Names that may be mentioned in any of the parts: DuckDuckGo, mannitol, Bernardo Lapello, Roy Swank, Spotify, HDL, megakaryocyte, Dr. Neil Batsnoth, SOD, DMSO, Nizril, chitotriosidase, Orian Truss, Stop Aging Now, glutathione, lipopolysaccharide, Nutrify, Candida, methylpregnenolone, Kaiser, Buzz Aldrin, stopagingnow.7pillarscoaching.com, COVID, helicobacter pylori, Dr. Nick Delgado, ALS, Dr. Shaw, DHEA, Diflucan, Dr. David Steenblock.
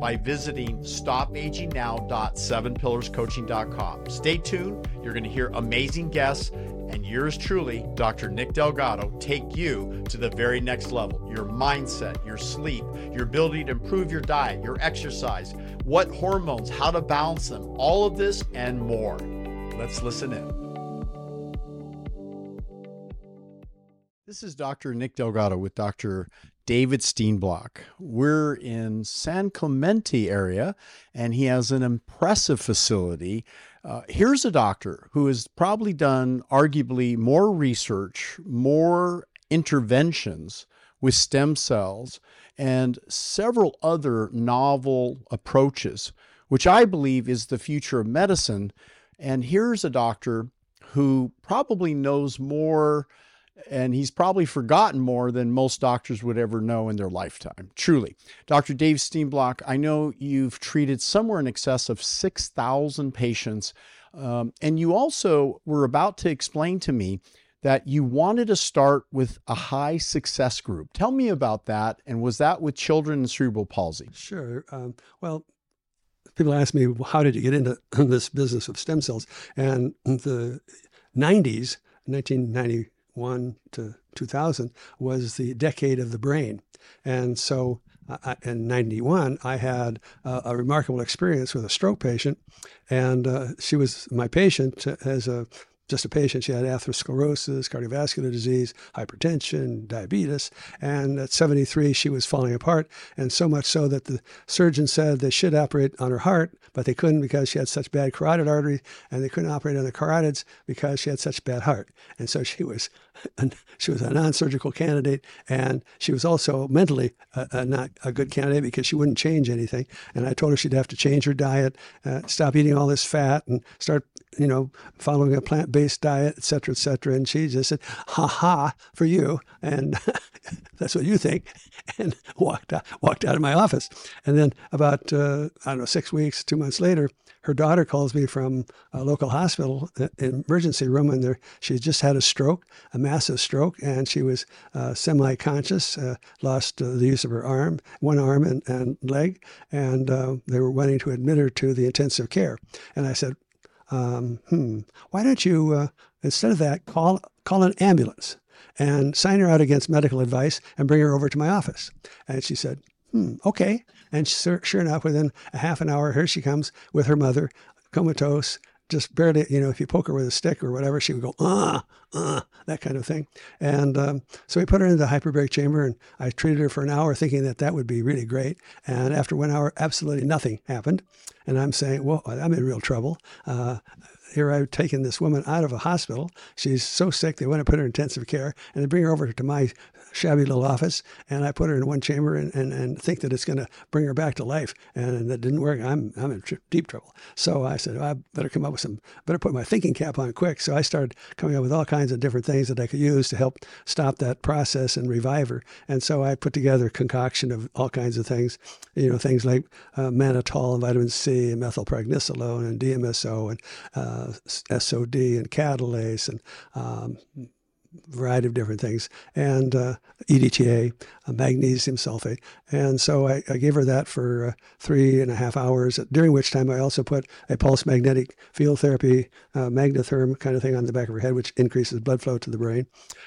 by visiting stopagingnow.7pillarscoaching.com. Stay tuned. You're going to hear amazing guests and yours truly, Dr. Nick Delgado, take you to the very next level. Your mindset, your sleep, your ability to improve your diet, your exercise, what hormones, how to balance them, all of this and more. Let's listen in. This is Dr. Nick Delgado with Dr. David Steenblock. We're in San Clemente area, and he has an impressive facility. Here's a doctor who has probably done arguably more research, more interventions with stem cells and several other novel approaches, which I believe is the future of medicine. And here's a doctor who probably knows more, and he's probably forgotten more than most doctors would ever know in their lifetime, truly. Dr. Dave Steenblock, I know you've treated somewhere in excess of 6,000 patients, and you also were about to explain to me that you wanted to start with a high success group. Tell me about that, and was that with children and cerebral palsy? Sure. Well, people ask me, well, how did you get into this business of stem cells? And in the 90s, 1990, 1 to 2000 was the decade of the brain. And so in 91, I had a remarkable experience with a stroke patient. And she was my patient as just a patient. She had atherosclerosis, cardiovascular disease, hypertension, diabetes. And at 73, she was falling apart. And so much so that the surgeon said they should operate on her heart, but they couldn't because she had such bad carotid arteries, and they couldn't operate on the carotids because she had such bad heart. And so she was a non-surgical candidate. And she was also mentally not a good candidate because she wouldn't change anything. And I told her she'd have to change her diet, stop eating all this fat and start, following a plant-based diet, et cetera, et cetera. And she just said, ha ha, for you. And that's what you think. And walked out of my office. And then about, 6 weeks, 2 months later, her daughter calls me from a local hospital emergency room. And she just had a stroke, a massive stroke. And she was semi-conscious, lost the use of her arm, one arm and leg. And they were wanting to admit her to the intensive care. And I said, why don't you, instead of that, call an ambulance and sign her out against medical advice and bring her over to my office? And she said, okay. And sure enough, within a half an hour, here she comes with her mother, comatose, just barely, if you poke her with a stick or whatever, she would go, that kind of thing. And so we put her in the hyperbaric chamber, and I treated her for an hour thinking that would be really great. And after 1 hour, absolutely nothing happened. And I'm saying, well, I'm in real trouble. Here I've taken this woman out of a hospital. She's so sick, they want to put her in intensive care, and they bring her over to my shabby little office, and I put her in one chamber and think that it's going to bring her back to life. And that didn't work. I'm in deep trouble. So I said, well, I better come up with better put my thinking cap on quick. So I started coming up with all kinds of different things that I could use to help stop that process and revive her. And so I put together a concoction of all kinds of things, things like mannitol and vitamin C and methylpregnenolone and DMSO and SOD and catalase and variety of different things, and EDTA, magnesium sulfate. And so I gave her that for 3.5 hours, during which time I also put a pulse magnetic field therapy, magnetherm kind of thing on the back of her head, which increases blood flow to the brain.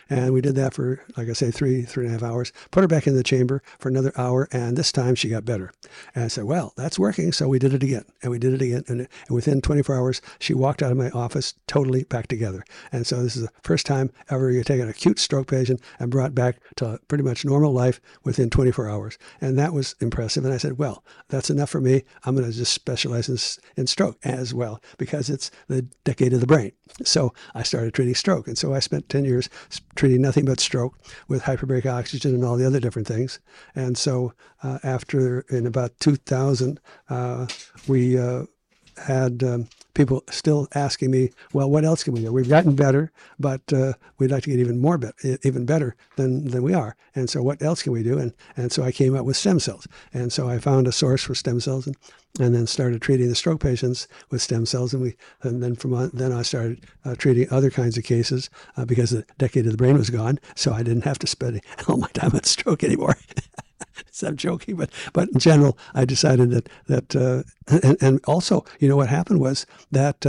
And we did that for, like I say, three and a half hours, put her back in the chamber for another hour. And this time she got better. And I said, well, that's working. So we did it again. And within 24 hours, she walked out of my office totally back together. And so this is the first time ever you take an acute stroke patient and brought back to pretty much normal life within 24 hours. And that was impressive. And I said, well, that's enough for me. I'm going to just specialize in stroke as well, because it's the decade of the brain. So I started treating stroke. And so I spent 10 years treating nothing but stroke with hyperbaric oxygen and all the other different things. And so after, in about 2000, we had people still asking me, well, what else can we do? We've gotten better, but we'd like to get even more, even better than we are. And so what else can we do? And so I came up with stem cells. And so I found a source for stem cells and then started treating the stroke patients with stem cells. And then I started treating other kinds of cases because the decade of the brain was gone. So I didn't have to spend all my time on stroke anymore. So I'm joking, but in general, I decided that, and also, you know, what happened was that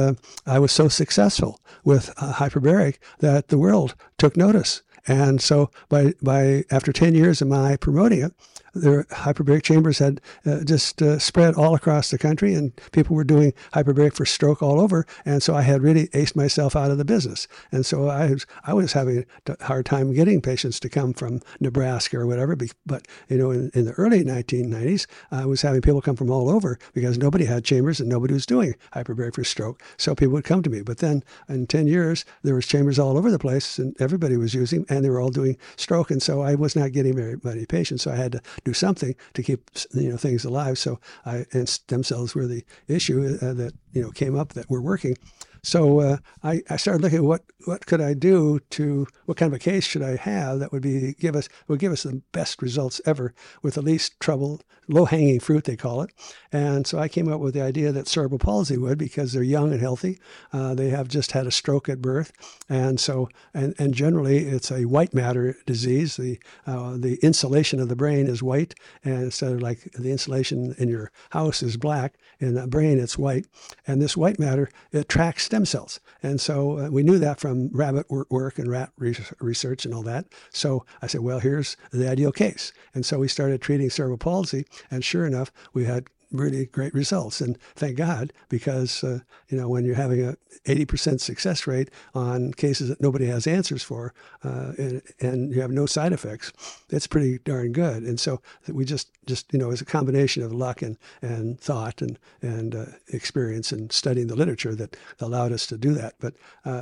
I was so successful with hyperbaric that the world took notice. And so by after 10 years of my promoting it, their hyperbaric chambers had just spread all across the country, and people were doing hyperbaric for stroke all over. And so I had really aced myself out of the business. And so I was having a hard time getting patients to come from Nebraska or whatever. But, you know, in the early 1990s, I was having people come from all over because nobody had chambers and nobody was doing hyperbaric for stroke. So people would come to me. But then in 10 years, there was chambers all over the place and everybody was using, and they were all doing stroke. And so I was not getting very many patients. So I had to do something to keep, you know, things alive. So and stem cells were the issue that, you know, came up that were working. So I started looking at what could I do to, what kind of a case should I have that would give us the best results ever with the least trouble, low-hanging fruit, they call it. And so I came up with the idea that cerebral palsy would, because they're young and healthy. They have just had a stroke at birth. And so, and generally it's a white matter disease. The insulation of the brain is white. And instead of like the insulation in your house is black, in the brain it's white. And this white matter, it tracks stem cells. And so we knew that from rabbit work and rat research and all that. So I said, well, here's the ideal case. And so we started treating cerebral palsy. And sure enough, we had really great results. And thank God, because, you know, when you're having a 80% success rate on cases that nobody has answers for, and you have no side effects, it's pretty darn good. And so we just you know, it's a combination of luck and thought and experience and studying the literature that allowed us to do that. But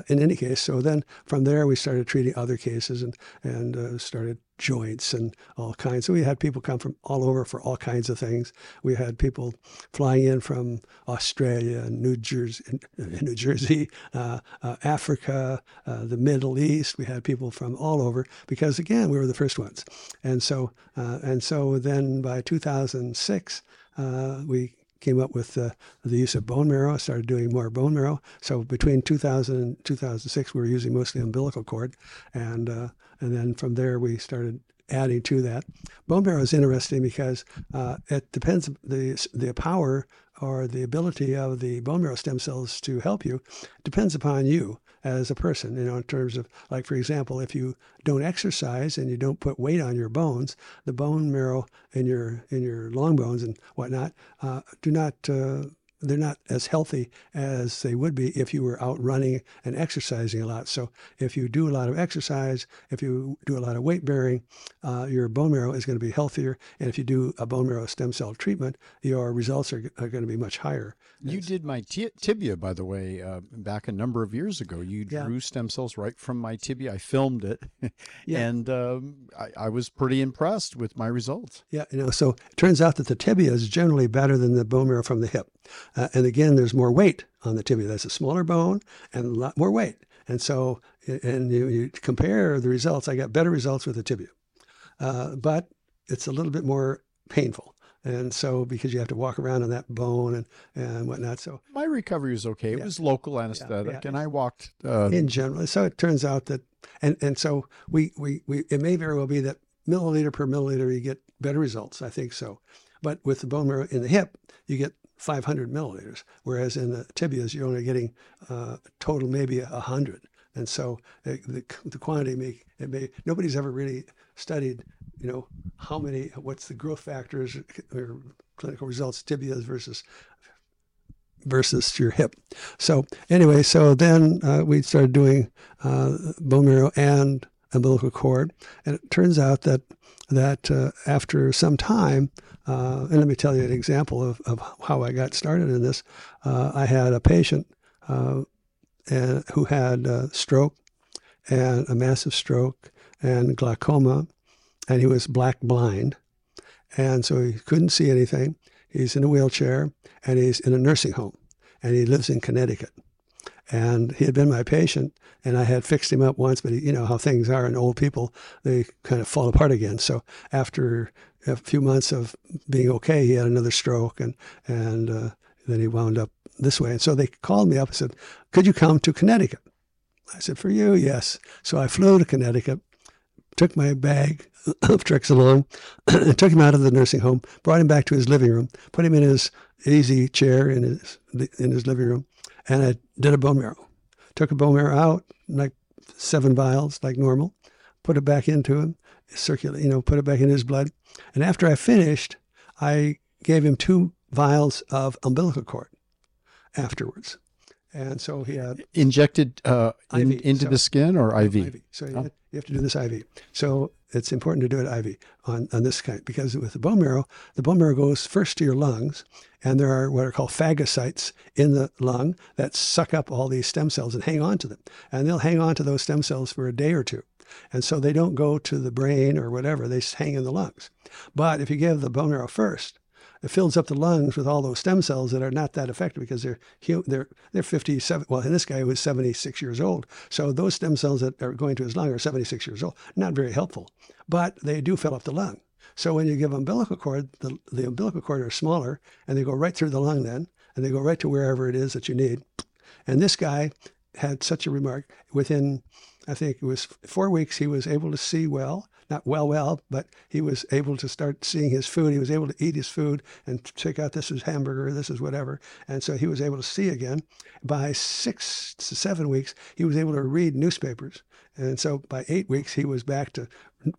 in any case, so then from there, we started treating other cases and started joints and all kinds. So we had people come from all over for all kinds of things. We had people flying in from Australia and New Jersey, Africa, the Middle East. We had people from all over because, again, we were the first ones. And so then by 2006, we came up with the use of bone marrow. I started doing more bone marrow. So between 2000 and 2006, we were using mostly umbilical cord. And then from there, we started adding to that. Bone marrow is interesting because it depends the power or the ability of the bone marrow stem cells to help you depends upon you as a person, you know, in terms of, like, for example, if you don't exercise and you don't put weight on your bones, the bone marrow in your long bones and whatnot they're not as healthy as they would be if you were out running and exercising a lot. So if you do a lot of exercise, if you do a lot of weight bearing, your bone marrow is going to be healthier. And if you do a bone marrow stem cell treatment, your results are going to be much higher. You did my tibia, by the way, back a number of years ago. You drew stem cells right from my tibia. I filmed it. And I was pretty impressed with my results. Yeah, you know, so it turns out that the tibia is generally better than the bone marrow from the hip. And again, there's more weight on the tibia. That's a smaller bone and a lot more weight. And so, and you compare the results. I got better results with the tibia, but it's a little bit more painful. And so, because you have to walk around on that bone and whatnot. So my recovery was okay. It was local anesthetic, and I walked in general. So it turns out that, and so we it may very well be that milliliter per milliliter you get better results. I think so. But with the bone marrow in the hip, you get 500 milliliters, whereas in the tibias, you're only getting total maybe 100. And so the quantity may, nobody's ever really studied, you know, what's the growth factors or clinical results, tibias versus versus your hip. So anyway, so then we started doing bone marrow and umbilical cord. And it turns out that after some time, and let me tell you an example of how I got started in this. I had a patient who had a stroke, and a massive stroke, and glaucoma, and he was black blind. And so he couldn't see anything. He's in a wheelchair, and he's in a nursing home, and he lives in Connecticut. And he had been my patient, and I had fixed him up once, but he, you know how things are in old people, they kind of fall apart again. So after a few months of being okay, he had another stroke, and then he wound up this way. And so they called me up and said, could you come to Connecticut? I said, for you, yes. So I flew to Connecticut, took my bag of tricks along, and took him out of the nursing home, brought him back to his living room, put him in his easy chair in his living room, and I did a bone marrow. Took a bone marrow out, like 7 vials, like normal, put it back into him, circulate, you know, put it back in his blood. And after I finished, I gave him 2 vials of umbilical cord afterwards. And so he had... Injected into the skin or IV? IV. So you have to do this IV. So it's important to do it IV on this kind, because with the bone marrow goes first to your lungs, and there are what are called phagocytes in the lung that suck up all these stem cells and hang on to them. And they'll hang on to those stem cells for a day or two. And so they don't go to the brain or whatever. They hang in the lungs. But if you give the bone marrow first, it fills up the lungs with all those stem cells that are not that effective, because they're 57. Well, in this guy, he was 76 years old. So those stem cells that are going to his lung are 76 years old. Not very helpful, but they do fill up the lung. So when you give umbilical cord, the umbilical cord are smaller, and they go right through the lung then, and they go right to wherever it is that you need. And this guy had such a remark. Within, I think it was 4 weeks, he was able to see well. Not well, but he was able to start seeing his food. He was able to eat his food and check out, this is hamburger, this is whatever. And so he was able to see again. By 6 to 7 weeks, he was able to read newspapers. And so by 8 weeks, he was back to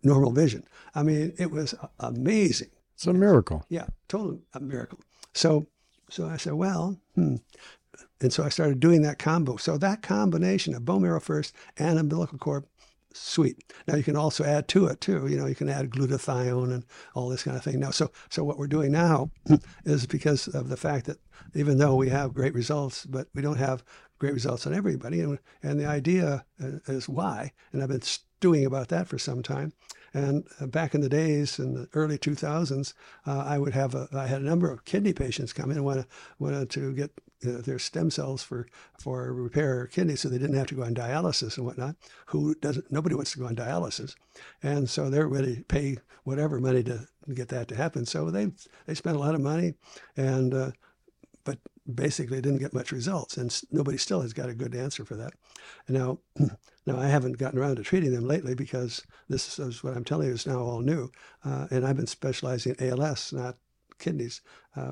normal vision. I mean, it was amazing. It's a miracle. Yeah, totally a miracle. So I said, well, And so I started doing that combo. So that combination of bone marrow first and umbilical cord, sweet. Now you can also add to it too. You know, you can add glutathione and all this kind of thing. Now, so what we're doing now is, because of the fact that even though we have great results, but we don't have great results on everybody. And the idea is why. And I've been stewing about that for some time. And back in the days, in the early 2000s, I had a number of kidney patients come in and wanted to get their stem cells for repair of kidneys, so they didn't have to go on dialysis and whatnot. Nobody wants to go on dialysis, and so they're ready to pay whatever money to get that to happen. So they spent a lot of money, and but basically didn't get much results, and nobody still has got a good answer for that. And now I haven't gotten around to treating them lately, because this is what I'm telling you is now all new, and I've been specializing in ALS, not kidneys,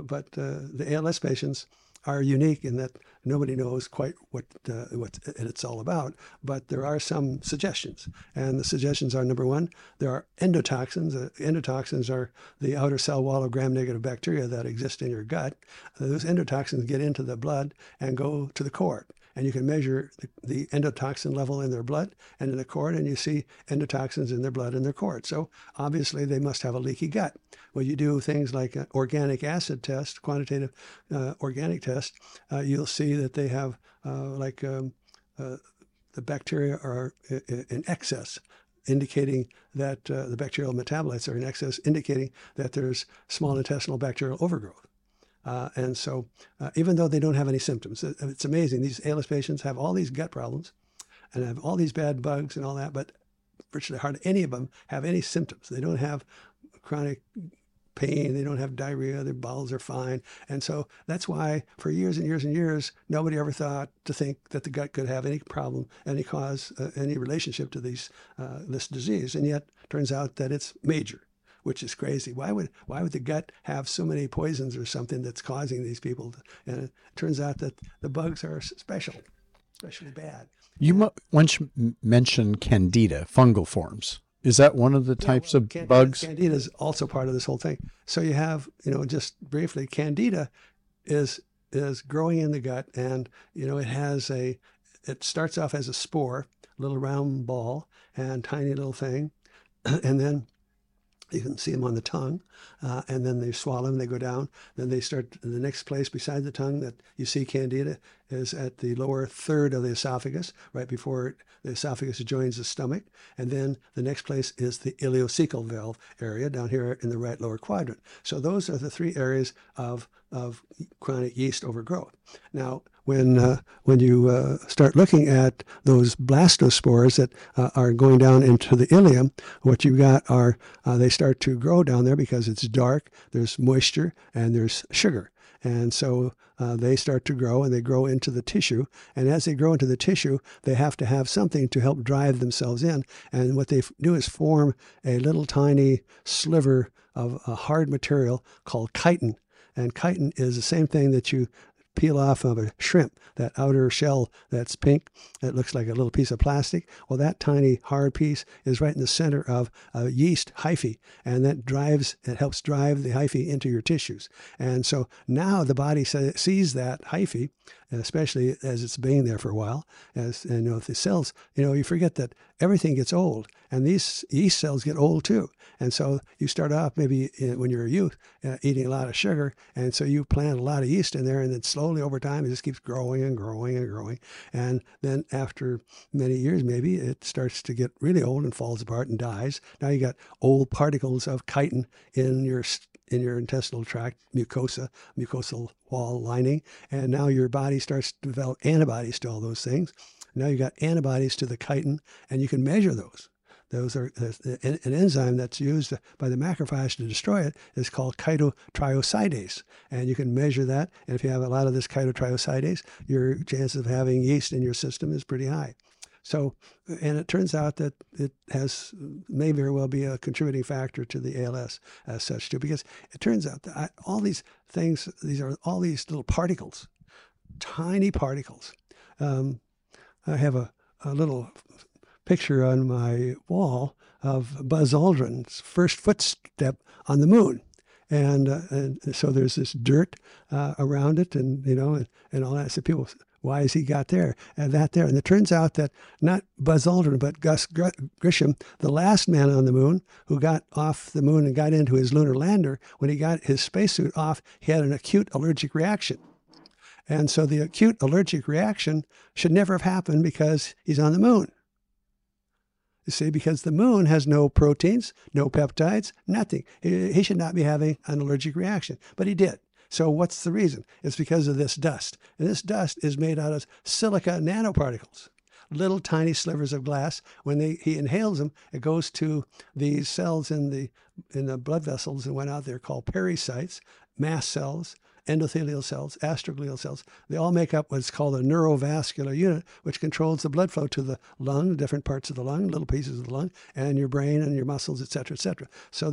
but the ALS patients are unique in that nobody knows quite what it's all about, but there are some suggestions. And the suggestions are, number one, there are endotoxins. Endotoxins are the outer cell wall of gram-negative bacteria that exist in your gut. Those endotoxins get into the blood and go to the cord. And you can measure the endotoxin level in their blood and in the cord, and you see endotoxins in their blood and their cord. So obviously they must have a leaky gut. Well, you do things like an organic acid test, quantitative organic test, you'll see that they have the bacteria are in excess, indicating that the bacterial metabolites are in excess, indicating that there's small intestinal bacterial overgrowth. And so even though they don't have any symptoms, it's amazing. These ALS patients have all these gut problems and have all these bad bugs and all that, but virtually hardly any of them have any symptoms. They don't have chronic pain. They don't have diarrhea. Their bowels are fine. And so that's why for years and years and years, nobody ever thought to think that the gut could have any problem, any cause, any relationship to this disease. And yet turns out that it's major, which is crazy. Why would the gut have so many poisons or something that's causing these people? And it turns out that the bugs are especially bad. You once mentioned Candida, fungal forms. Is that one of the types of bugs? Candida is also part of this whole thing. So you have, just briefly, Candida is is growing in the gut, and it has a, it starts off as a spore, little round ball and tiny little thing, and then you can see them on the tongue, and then they swallow them, they go down, then they start, the next place beside the tongue that you see Candida is at the lower third of the esophagus, right before the esophagus joins the stomach, and then the next place is the ileocecal valve area down here in the right lower quadrant. So those are the three areas of chronic yeast overgrowth. Now, when you start looking at those blastospores that are going down into the ileum, what you've got are, they start to grow down there because it's dark, there's moisture, and there's sugar. And so they start to grow, and they grow into the tissue. And as they grow into the tissue, they have to have something to help drive themselves in. And what they do is form a little tiny sliver of a hard material called chitin. And chitin is the same thing that you peel off of a shrimp, that outer shell that's pink, that looks like a little piece of plastic. Well, that tiny hard piece is right in the center of a yeast hyphae, and that drives, it helps drive the hyphae into your tissues. And so now the body sees that hyphae, especially as it's been there for a while, as, and if the cells, you forget that everything gets old, and these yeast cells get old too. And so you start off maybe when you're a youth eating a lot of sugar, and so you plant a lot of yeast in there, and then slowly over time, it just keeps growing and growing and growing. And then after many years, maybe it starts to get really old and falls apart and dies. Now you got old particles of chitin in your intestinal tract, mucosa, mucosal wall lining, and now your body starts to develop antibodies to all those things. Now you've got antibodies to the chitin, and you can measure those. Those are an enzyme that's used by the macrophage to destroy it is called chitotriosidase, and you can measure that. And if you have a lot of this chitotriosidase, your chance of having yeast in your system is pretty high. So, and it turns out that it has, may very well be a contributing factor to the ALS as such too, because it turns out that all these things, these are all these little particles, tiny particles. I have a little picture on my wall of Buzz Aldrin's first footstep on the moon. And so there's this dirt around it and, and all that. So people, why has he got there and that there? And it turns out that not Buzz Aldrin, but Gus Grissom, the last man on the moon who got off the moon and got into his lunar lander, when he got his spacesuit off, he had an acute allergic reaction. And so the acute allergic reaction should never have happened because he's on the moon. You see, because the moon has no proteins, no peptides, nothing. He should not be having an allergic reaction, but he did. So what's the reason? It's because of this dust. And this dust is made out of silica nanoparticles, little tiny slivers of glass. When he inhales them, it goes to these cells in the blood vessels and went out there called pericytes, mast cells, endothelial cells, astroglial cells. They all make up what's called a neurovascular unit, which controls the blood flow to the lung, different parts of the lung, little pieces of the lung, and your brain and your muscles, et cetera, et cetera. So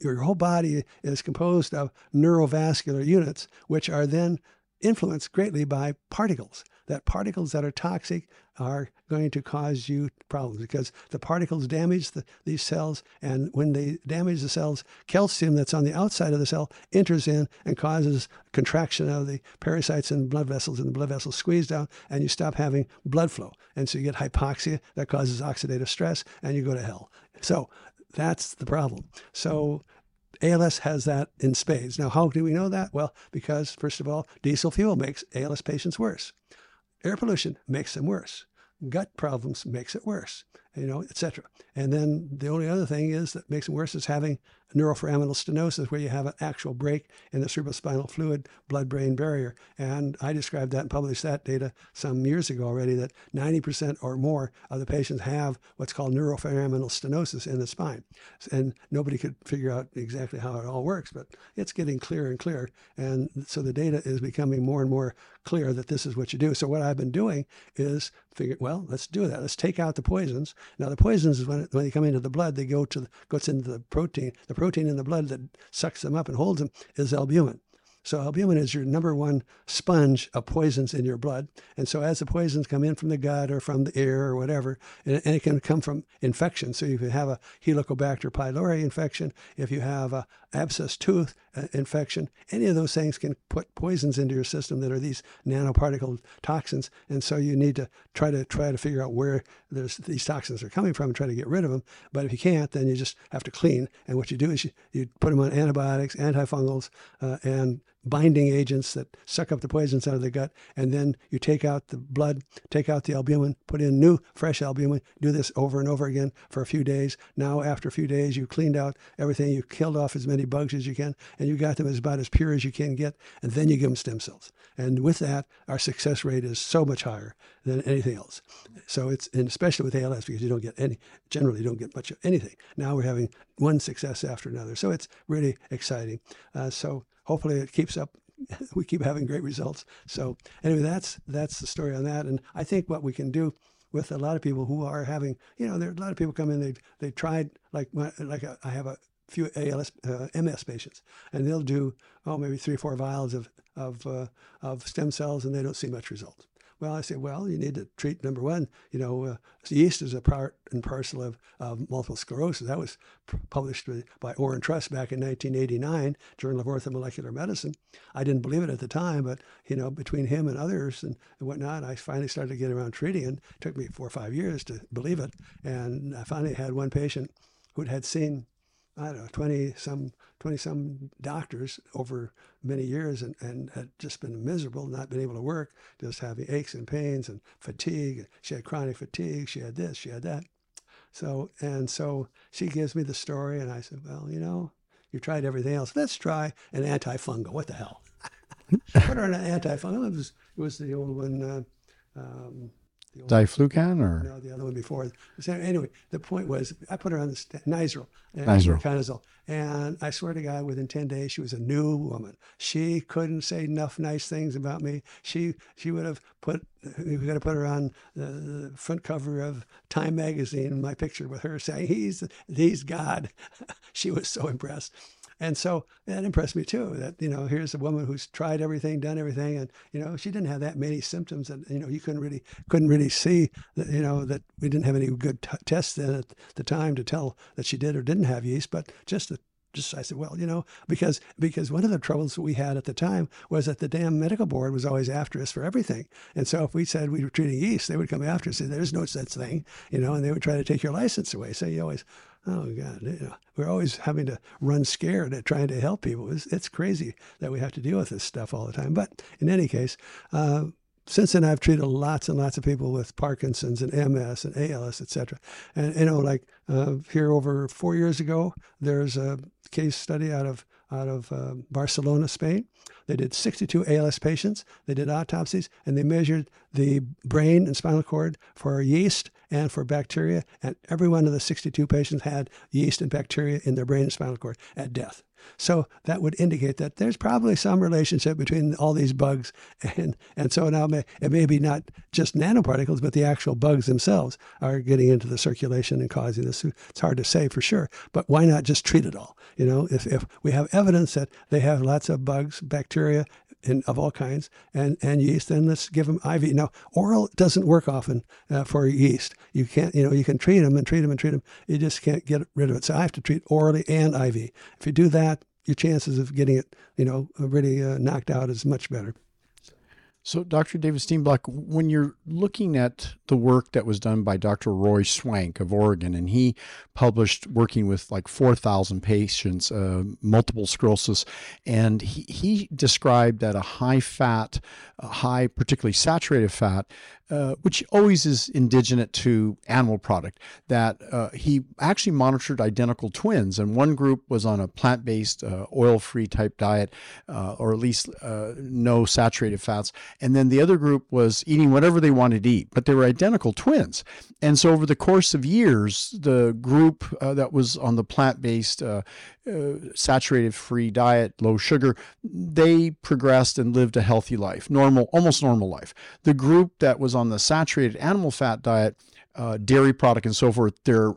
your whole body is composed of neurovascular units, which are then influenced greatly by particles. That particles that are toxic are going to cause you problems because the particles damage these cells, and when they damage the cells, calcium that's on the outside of the cell enters in and causes contraction of the pericytes and blood vessels, and the blood vessels squeeze down, and you stop having blood flow. And so you get hypoxia that causes oxidative stress, and you go to hell. So that's the problem. So ALS has that in spades. Now, how do we know that? Well, because first of all, diesel fuel makes ALS patients worse. Air pollution makes them worse. Gut problems makes it worse, etc. And then the only other thing is that makes it worse is having neuroforaminal stenosis, where you have an actual break in the cerebrospinal fluid blood-brain barrier. And I described that and published that data some years ago already, that 90% or more of the patients have what's called neuroforaminal stenosis in the spine. And nobody could figure out exactly how it all works, but it's getting clearer and clearer. And so the data is becoming more and more clear that this is what you do. So what I've been doing is figure, well, let's do that. Let's take out the poisons. Now, the poisons is when they come into the blood, they goes into the protein. The protein in the blood that sucks them up and holds them is albumin. So albumin is your number one sponge of poisons in your blood. And so as the poisons come in from the gut or from the air or whatever, and it can come from infection. So you can have a helicobacter pylori infection. If you have an abscess tooth, infection. Any of those things can put poisons into your system that are these nanoparticle toxins. And so you need to try to figure out where these toxins are coming from and try to get rid of them. But if you can't, then you just have to clean. And what you do is you put them on antibiotics, antifungals, and binding agents that suck up the poisons out of the gut. And then you take out the blood, take out the albumin, put in new fresh albumin, do this over and over again for a few days. Now, after a few days, you cleaned out everything. You killed off as many bugs as you can, and you got them as about as pure as you can get. And then you give them stem cells. And with that, our success rate is so much higher than anything else. So it's, and especially with ALS, because you don't get any, generally don't get much of anything. Now we're having one success after another. So it's really exciting. So hopefully it keeps up. We keep having great results. So anyway, that's the story on that. And I think what we can do with a lot of people who are having, you know, there are a lot of people come in, they tried, I have a few ALS, MS patients, and they'll do, maybe 3 or 4 vials of stem cells, and they don't see much result. Well, I say, well, you need to treat, number one, you know, yeast is a part and parcel of multiple sclerosis. That was published by Orian Truss back in 1989, Journal of Orthomolecular Medicine. I didn't believe it at the time, but, you know, between him and others and whatnot, I finally started to get around treating it. It took me 4 or 5 years to believe it. And I finally had one patient who had seen, I don't know, 20-some doctors over many years and had just been miserable, not been able to work, just having aches and pains and fatigue. She had chronic fatigue. She had this, she had that. So she gives me the story, and I said, well, you know, you tried everything else. Let's try an antifungal. What the hell? What are an antifungal? It was the old one. Diflucan or? No, the other one before. So anyway, the point was, I put her on the Nizril. Nizril. And I swear to God, within 10 days, she was a new woman. She couldn't say enough nice things about me. She would have put, we got to put her on the front cover of Time magazine, my picture with her saying, he's God. She was so impressed. And so that impressed me too, that, you know, here's a woman who's tried everything, done everything. And, you know, she didn't have that many symptoms that, you know, you couldn't really see that, you know, that we didn't have any good tests then at the time to tell that she did or didn't have yeast, but just I said, well, you know, because one of the troubles we had at the time was that the damn medical board was always after us for everything. And so if we said we were treating yeast, they would come after us and say, there's no such thing, you know, and they would try to take your license away. So you always, oh God, you know, we're always having to run scared at trying to help people. It's crazy that we have to deal with this stuff all the time. But in any case, since then, I've treated lots and lots of people with Parkinson's and MS and ALS, et cetera. And, you know, like here over 4 years ago, there's a case study out of Barcelona, Spain. They did 62 ALS patients. They did autopsies, and they measured the brain and spinal cord for yeast and for bacteria. And every one of the 62 patients had yeast and bacteria in their brain and spinal cord at death. So that would indicate that there's probably some relationship between all these bugs. And so now it may be not just nanoparticles, but the actual bugs themselves are getting into the circulation and causing this. It's hard to say for sure, but why not just treat it all? You know, if we have evidence that they have lots of bugs, bacteria, and of all kinds, and yeast, then let's give them IV. Now, oral doesn't work often for yeast. You can't, you know, you can treat them and treat them and treat them. You just can't get rid of it. So I have to treat orally and IV. If you do that, your chances of getting it, you know, really knocked out is much better. So, Dr. David Steenblock, when you're looking at the work that was done by Dr. Roy Swank of Oregon, and he published working with like 4,000 patients, multiple sclerosis, and he described that a high fat, particularly saturated fat, which always is indigenous to animal product, that he actually monitored identical twins. And one group was on a plant-based, oil-free type diet, or at least no saturated fats. And then the other group was eating whatever they wanted to eat, but they were identical twins. And so over the course of years, the group that was on the plant-based, saturated-free diet, low sugar, they progressed and lived a healthy life, normal, almost normal life. The group that was on the saturated animal fat diet, dairy product and so forth, their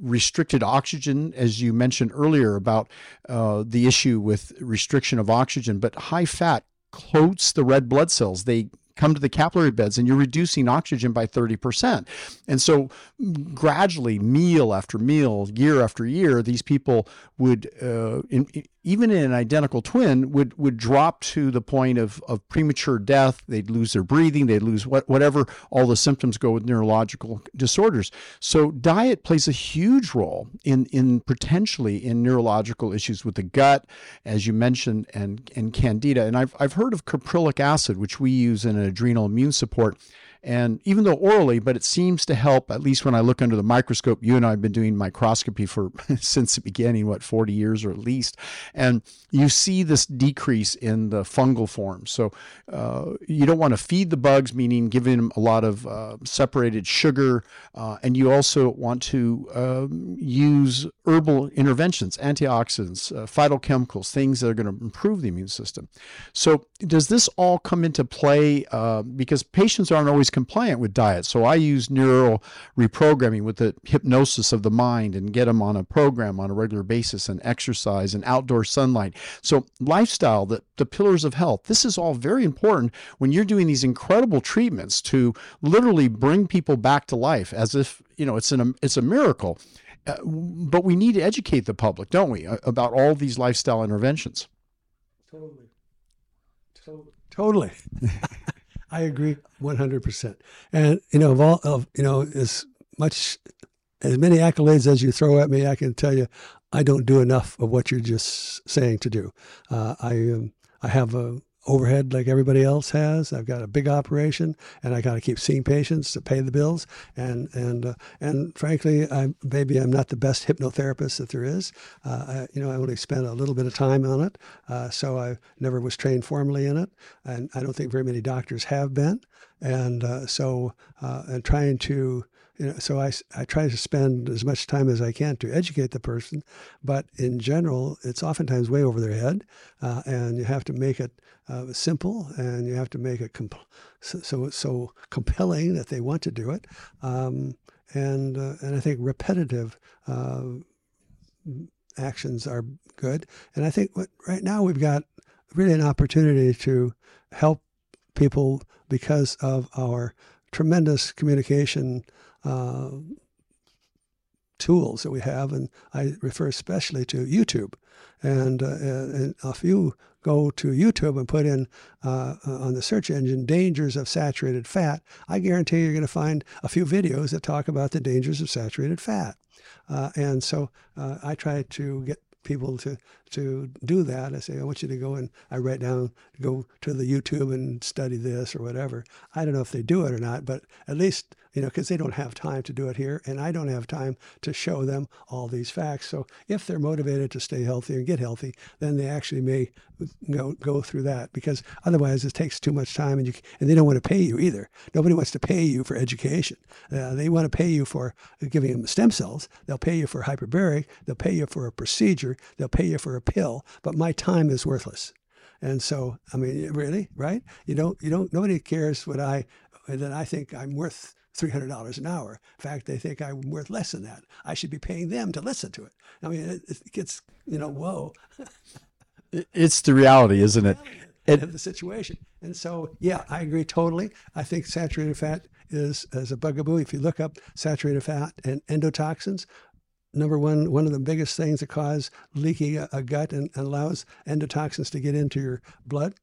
restricted oxygen, as you mentioned earlier about the issue with restriction of oxygen, but high fat coats the red blood cells. They come to the capillary beds, and you're reducing oxygen by 30%. And so gradually, meal after meal, year after year, these people would even in an identical twin, would drop to the point of premature death. They'd lose their breathing, they'd lose whatever, all the symptoms go with neurological disorders. So diet plays a huge role in potentially in neurological issues with the gut, as you mentioned, and candida. And I've heard of caprylic acid, which we use in adrenal immune support. And even though orally, but it seems to help, at least when I look under the microscope. You and I have been doing microscopy for since the beginning, what, 40 years or at least. And you see this decrease in the fungal form. So you don't want to feed the bugs, meaning giving them a lot of separated sugar. And you also want to use herbal interventions, antioxidants, phytochemicals, things that are going to improve the immune system. So does this all come into play? Because patients aren't always compliant with diet. So I use neural reprogramming with the hypnosis of the mind and get them on a program on a regular basis, and exercise and outdoor sunlight. So lifestyle, the pillars of health, this is all very important when you're doing these incredible treatments to literally bring people back to life as if, you know, it's a miracle. But we need to educate the public, don't we, about all these lifestyle interventions. Totally. I agree 100%. And, you know, as many accolades as you throw at me, I can tell you, I don't do enough of what you're just saying to do. I have a overhead like everybody else has. I've got a big operation, and I got to keep seeing patients to pay the bills. And frankly, maybe I'm not the best hypnotherapist that there is. I only spent a little bit of time on it, so I never was trained formally in it, and I don't think very many doctors have been. And trying to, you know, so I try to spend as much time as I can to educate the person, but in general, it's oftentimes way over their head, and you have to make it simple, and you have to make it so compelling that they want to do it, and I think repetitive actions are good, and I think right now we've got really an opportunity to help people because of our tremendous communication tools that we have, and I refer especially to YouTube. And if you go to YouTube and put in on the search engine "dangers of saturated fat," I guarantee you're going to find a few videos that talk about the dangers of saturated fat. And so I try to get people to do that. I say, I want you to go, and I write down, go to the YouTube and study this or whatever. I don't know if they do it or not, but at least, you know, because they don't have time to do it here, and I don't have time to show them all these facts. So if they're motivated to stay healthy and get healthy, then they actually may go through that, because otherwise it takes too much time, and they don't want to pay you either. Nobody wants to pay you for education. They want to pay you for giving them stem cells. They'll pay you for hyperbaric. They'll pay you for a procedure. They'll pay you for a pill. But my time is worthless. And so, I mean, really, right? Nobody cares that I think I'm worth $300 an hour. In fact, they think I'm worth less than that. I should be paying them to listen to it. I mean, it gets, you know, whoa. It's the reality, isn't it? Of the situation. And so, yeah, I agree totally. I think saturated fat is a bugaboo. If you look up saturated fat and endotoxins, number one of the biggest things that cause leaking a gut and allows endotoxins to get into your blood.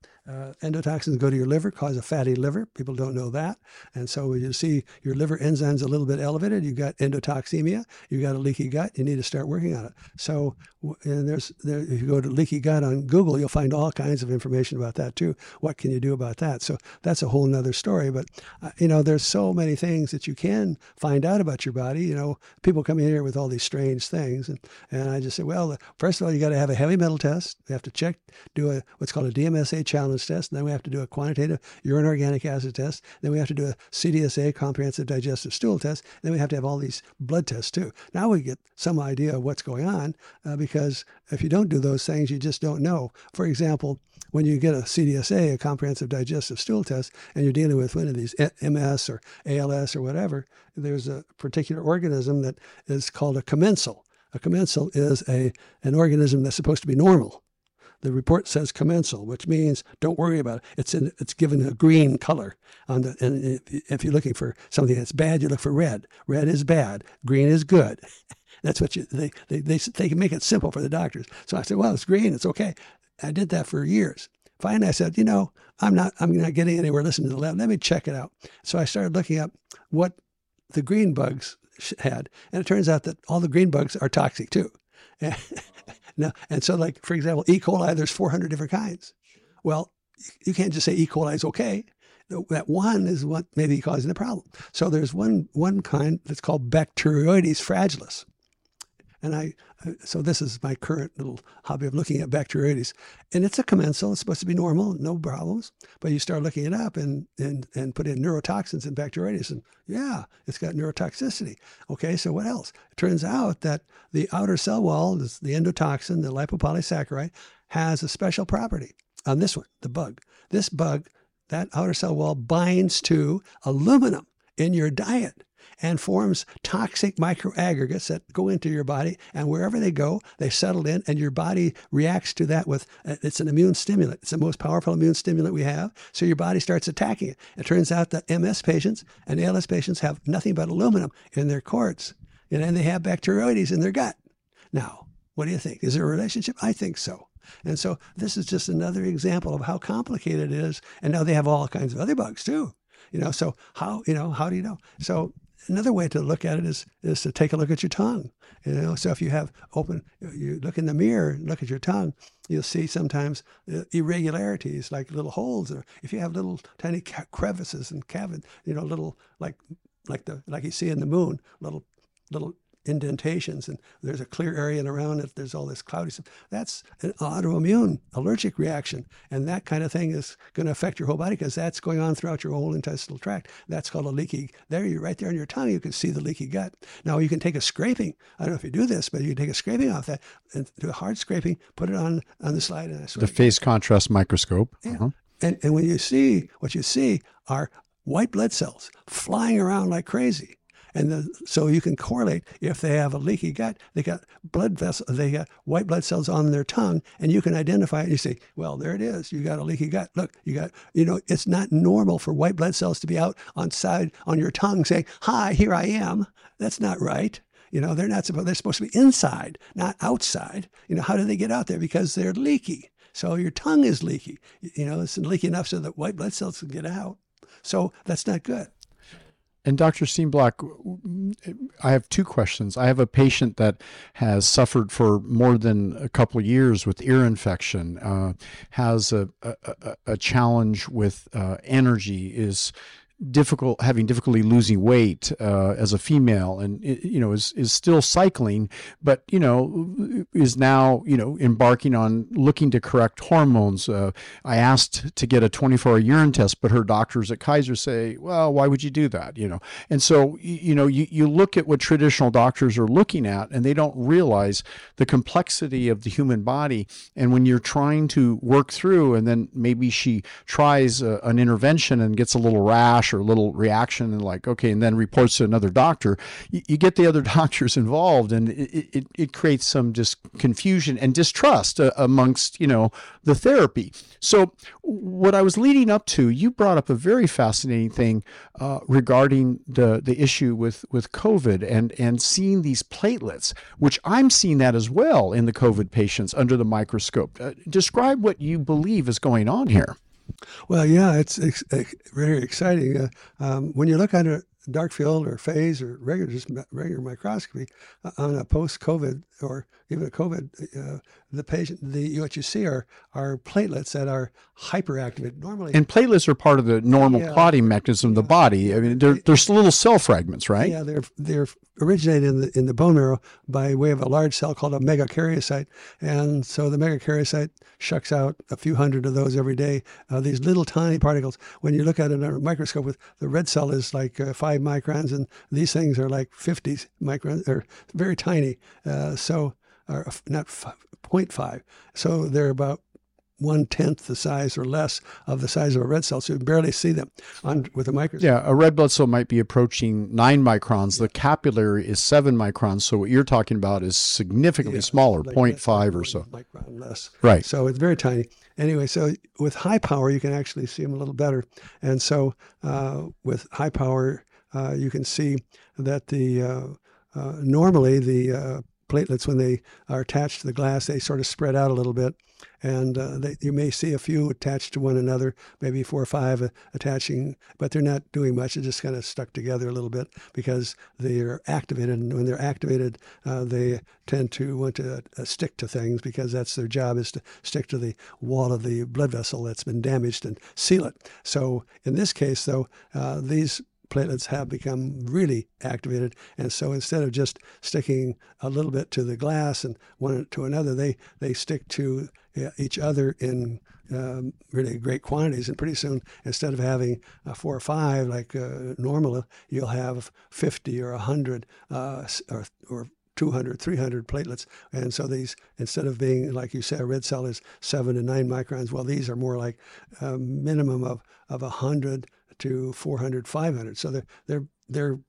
Endotoxins go to your liver, cause a fatty liver. People don't know that. And so when you see your liver enzymes a little bit elevated, you've got endotoxemia, you've got a leaky gut, you need to start working on it. So if you go to leaky gut on Google, you'll find all kinds of information about that too. What can you do about that? So that's a whole nother story. But, there's so many things that you can find out about your body. You know, people come in here with all these strange things. And I just say, well, first of all, you got to have a heavy metal test. You have to do what's called a DMSA challenge test, and then we have to do a quantitative urine organic acid test, then we have to do a CDSA, comprehensive digestive stool test, then we have to have all these blood tests too. Now we get some idea of what's going on, because if you don't do those things, you just don't know. For example, when you get a CDSA, a comprehensive digestive stool test, and you're dealing with one of these MS or ALS or whatever, there's a particular organism that is called a commensal. A commensal is an organism that's supposed to be normal. The report says commensal, which means don't worry about it. It's given a green color. And if you're looking for something that's bad, you look for red. Red is bad. Green is good. That's what they can make it simple for the doctors. So I said, well, it's green, it's okay. I did that for years. Finally, I said, you know, I'm not getting anywhere listening to the lab. Let me check it out. So I started looking up what the green bugs had, and it turns out that all the green bugs are toxic too. And so, like, for example, E. coli, there's 400 different kinds. Well, you can't just say E. coli is okay. That one is what may be causing the problem. So there's one kind that's called bacteroides fragilis. And so this is my current little hobby of looking at bacteroides. And it's a commensal. It's supposed to be normal, no problems. But you start looking it up and put in neurotoxins and bacteroides. And yeah, it's got neurotoxicity. Okay, so what else? It turns out that the outer cell wall, the endotoxin, the lipopolysaccharide, has a special property on this one, the bug. This bug, that outer cell wall, binds to aluminum in your diet and forms toxic microaggregates that go into your body, and wherever they go, they settle in, and your body reacts to that with, it's an immune stimulant. It's the most powerful immune stimulant we have, so your body starts attacking it. It turns out that MS patients and ALS patients have nothing but aluminum in their cords, and they have bacteroides in their gut. Now, what do you think? Is there a relationship? I think so. And so this is just another example of how complicated it is, and now they have all kinds of other bugs too. So how do you know? So another way to look at it is to take a look at your tongue. So if you have you look in the mirror and look at your tongue, you'll see sometimes irregularities, like little holes, or if you have little tiny crevices and cavities, little like you see in the moon, little indentations, and there's a clear area and around it there's all this cloudy stuff. That's an autoimmune allergic reaction, and that kind of thing is going to affect your whole body because that's going on throughout your whole intestinal tract. That's called a leaky. There, you're right there on your tongue, you can see the leaky gut. Now you can take a scraping. I don't know if you do this, but you can take a scraping off that and do a hard scraping, put it on the slide, and I swear the phase contrast microscope. Yeah. Uh-huh. And when you see, what you see are white blood cells flying around like crazy. And so you can correlate if they have a leaky gut, they got blood vessels, they got white blood cells on their tongue, and you can identify it. You say, well, there it is. You got a leaky gut. Look, you got, it's not normal for white blood cells to be out on your tongue saying, hi, here I am. That's not right. They're supposed to be inside, not outside. How do they get out there? Because they're leaky. So your tongue is leaky. It's leaky enough so that white blood cells can get out. So that's not good. And Dr. Steenblock, I have two questions. I have a patient that has suffered for more than a couple of years with ear infection, has a challenge with energy, is having difficulty losing weight as a female, and is still cycling, but is now embarking on looking to correct hormones. I asked to get a 24-hour urine test, but her doctors at Kaiser say, well, why would you do that? And so you look at what traditional doctors are looking at, and they don't realize the complexity of the human body. And when you're trying to work through, and then maybe she tries an intervention and gets a little rash or a little reaction, and and then reports to another doctor, you get the other doctors involved, and it creates some just confusion and distrust amongst the therapy. So what I was leading up to, you brought up a very fascinating thing regarding the issue with COVID and seeing these platelets, which I'm seeing that as well in the COVID patients under the microscope. Describe what you believe is going on here. Well, yeah, it's very exciting. When you look under dark field or phase or regular microscopy on a post-COVID or even a COVID, what you see are platelets that are hyperactivated normally. And platelets are part of the normal clotting mechanism of the body. I mean, they're little cell fragments, right? Yeah, they're originated in the bone marrow by way of a large cell called a megakaryocyte, and so the megakaryocyte shucks out a few hundred of those every day. These little tiny particles. When you look at it under a microscope, with the red cell is like 5 microns, and these things are like 50 microns, or very tiny. Or not 0.5. So they're about 1/10 the size or less of the size of a red cell. So you barely see them with a microscope. Yeah, a red blood cell might be approaching 9 microns. The capillary is 7 microns. So what you're talking about is significantly smaller, like 0.5 or so. Micron less. Right. So it's very tiny. Anyway, so with high power, you can actually see them a little better. And so with high power, you can see that the normally the platelets, when they are attached to the glass, they sort of spread out a little bit, and you may see a few attached to one another, maybe 4 or 5 attaching, but they're not doing much. They're just kind of stuck together a little bit because they're activated, and when they're activated, they tend to want to stick to things, because that's their job, is to stick to the wall of the blood vessel that's been damaged and seal it. So in this case, though, these platelets have become really activated, and so instead of just sticking a little bit to the glass and one to another, they stick to each other in really great quantities, and pretty soon, instead of having 4 or 5 like normal, you'll have 50 or 100 or 200, 300 platelets. And so these, instead of being, like you say, a red cell is 7 to 9 microns, well, these are more like a minimum of 100 to 400, 500. So they're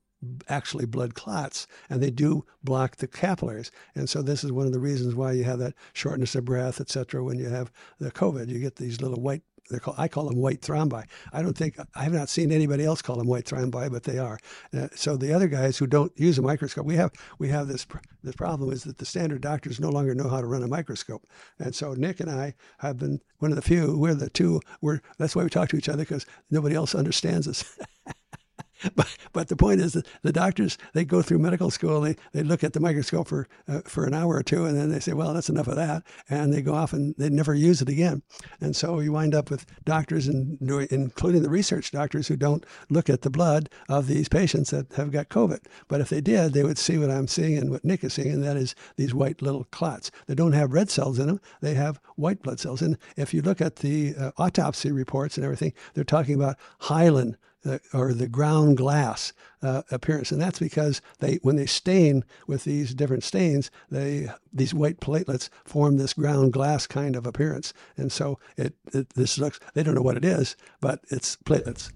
actually blood clots, and they do block the capillaries. And so this is one of the reasons why you have that shortness of breath, et cetera, when you have the COVID. You get these little white, I call them white thrombi. I have not seen anybody else call them white thrombi, but they are. So the other guys who don't use a microscope, we have this, the problem is that the standard doctors no longer know how to run a microscope. And so Nick and I have been one of the few, that's why we talk to each other, because nobody else understands us. But the point is that the doctors, they go through medical school, and they look at the microscope for an hour or two, and then they say, well, that's enough of that, and they go off and they never use it again. And so you wind up with doctors, including the research doctors, who don't look at the blood of these patients that have got COVID. But if they did, they would see what I'm seeing and what Nick is seeing, and that is these white little clots. They don't have red cells in them. They have white blood cells. And if you look at the autopsy reports and everything, they're talking about hyaline, or the ground glass appearance, and that's because when they stain with these different stains, these white platelets form this ground glass kind of appearance, and so this looks, they don't know what it is, but it's platelets.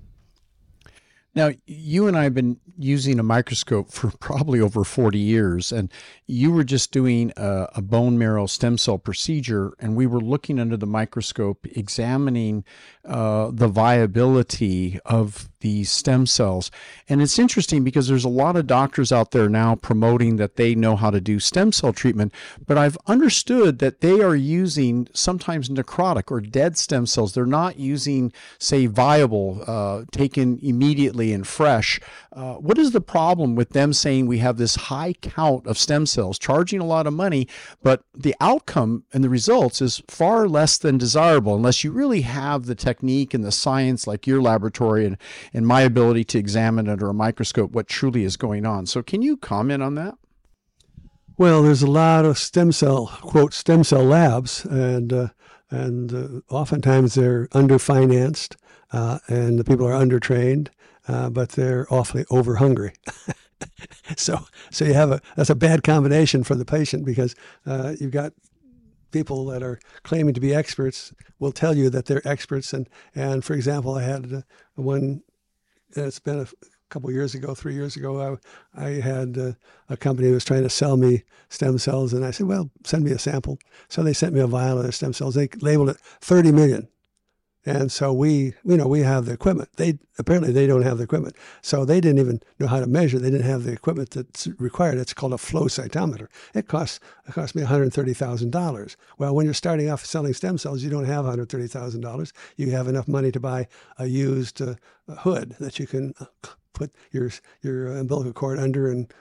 Now, you and I have been using a microscope for probably over 40 years, and you were just doing a bone marrow stem cell procedure, and we were looking under the microscope, examining the viability of these stem cells. And it's interesting because there's a lot of doctors out there now promoting that they know how to do stem cell treatment, but I've understood that they are using sometimes necrotic or dead stem cells. They're not using, say, viable, taken immediately and fresh. What is the problem with them saying we have this high count of stem cells, charging a lot of money, but the outcome and the results is far less than desirable, unless you really have the technique and the science like your laboratory and my ability to examine under a microscope what truly is going on. So can you comment on that? Well, there's a lot of stem cell, quote, stem cell labs, and oftentimes they're underfinanced, and the people are undertrained, but they're awfully overhungry. So you have that's a bad combination for the patient, because you've got people that are claiming to be experts will tell you that they're experts. And for example, I had one, it's been a couple years ago, 3 years ago, I had a company who was trying to sell me stem cells. And I said, well, send me a sample. So they sent me a vial of their stem cells. They labeled it 30 million. And so we have the equipment. They don't have the equipment. So they didn't even know how to measure. They didn't have the equipment that's required. It's called a flow cytometer. It cost me $130,000. Well, when you're starting off selling stem cells, you don't have $130,000. You have enough money to buy a used hood that you can put your umbilical cord under and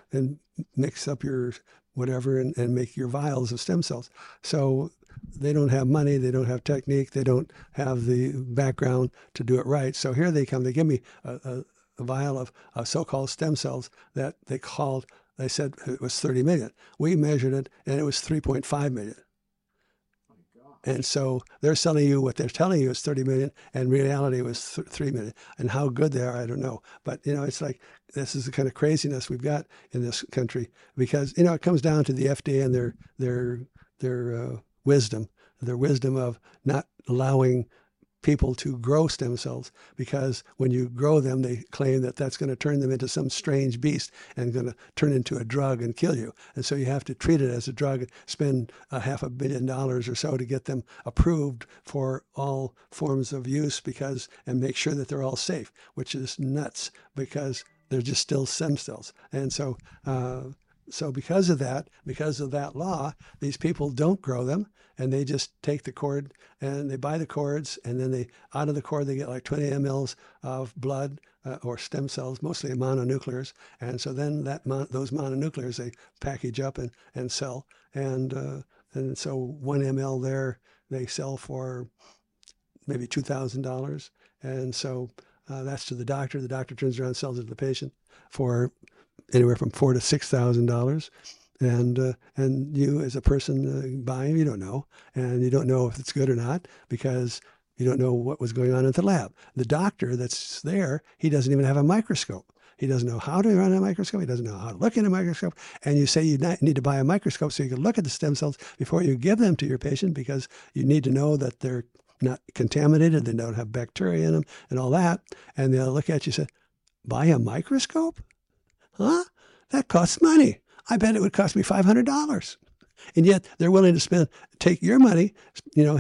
mix up your whatever and make your vials of stem cells. So they don't have money, they don't have technique, they don't have the background to do it right. So here they come, they give me a vial of so-called stem cells that they said it was 30 million. We measured it and it was 3.5 million. And so they're selling you what they're telling you is 30 million, and reality was 3 million. And how good they are, I don't know. But, it's like this is the kind of craziness we've got in this country, because, it comes down to the FDA and their wisdom, their wisdom of not allowing people to grow stem cells, because when you grow them, they claim that that's going to turn them into some strange beast and going to turn into a drug and kill you. And so you have to treat it as a drug, spend $500 million or so to get them approved for all forms of use, and make sure that they're all safe, which is nuts, because they're just still stem cells. And so So because of that law, these people don't grow them, and they just take the cord and they buy the cords, and then they out of the cord they get like 20 mLs of blood or stem cells, mostly mononuclears, and so then that those mononuclears they package up and sell, and so 1 mL there they sell for maybe $2,000, and so that's to the doctor. The doctor turns around and sells it to the patient for anywhere from $4,000 to $6,000, and you as a person buying, you don't know, and you don't know if it's good or not because you don't know what was going on at the lab. The doctor that's there, he doesn't even have a microscope. He doesn't know how to run a microscope. He doesn't know how to look in a microscope. And you say you need to buy a microscope so you can look at the stem cells before you give them to your patient because you need to know that they're not contaminated, they don't have bacteria in them and all that. And they'll look at you and say, buy a microscope? Huh? That costs money. I bet it would cost me $500. And yet they're willing to spend, take your money, you know,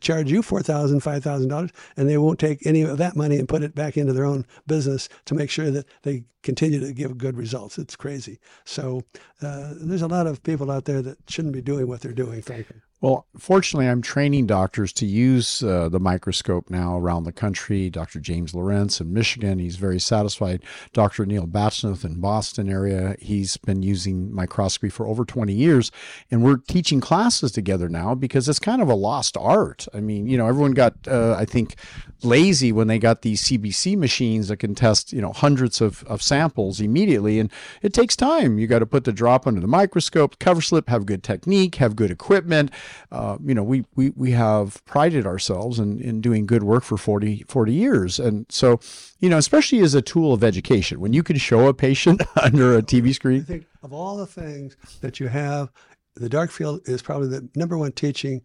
charge you $4,000, $5,000, and they won't take any of that money and put it back into their own business to make sure that they continue to give good results. It's crazy. So there's a lot of people out there that shouldn't be doing what they're doing, frankly. Well, fortunately, I'm training doctors to use the microscope now around the country. Dr. James Lorenz in Michigan, he's very satisfied. Dr. Neil Batsnoth in Boston area, he's been using microscopy for over 20 years. And we're teaching classes together now because it's kind of a lost art. I mean, you know, everyone got, I think, lazy when they got these CBC machines that can test, you know, hundreds of samples immediately. And it takes time. You got to put the drop under the microscope, cover slip, have good technique, have good equipment. You know, we have prided ourselves in doing good work for 40 years. And so, you know, especially as a tool of education, when you can show a patient under a TV screen. I think of all the things that you have, the dark field is probably the #1 teaching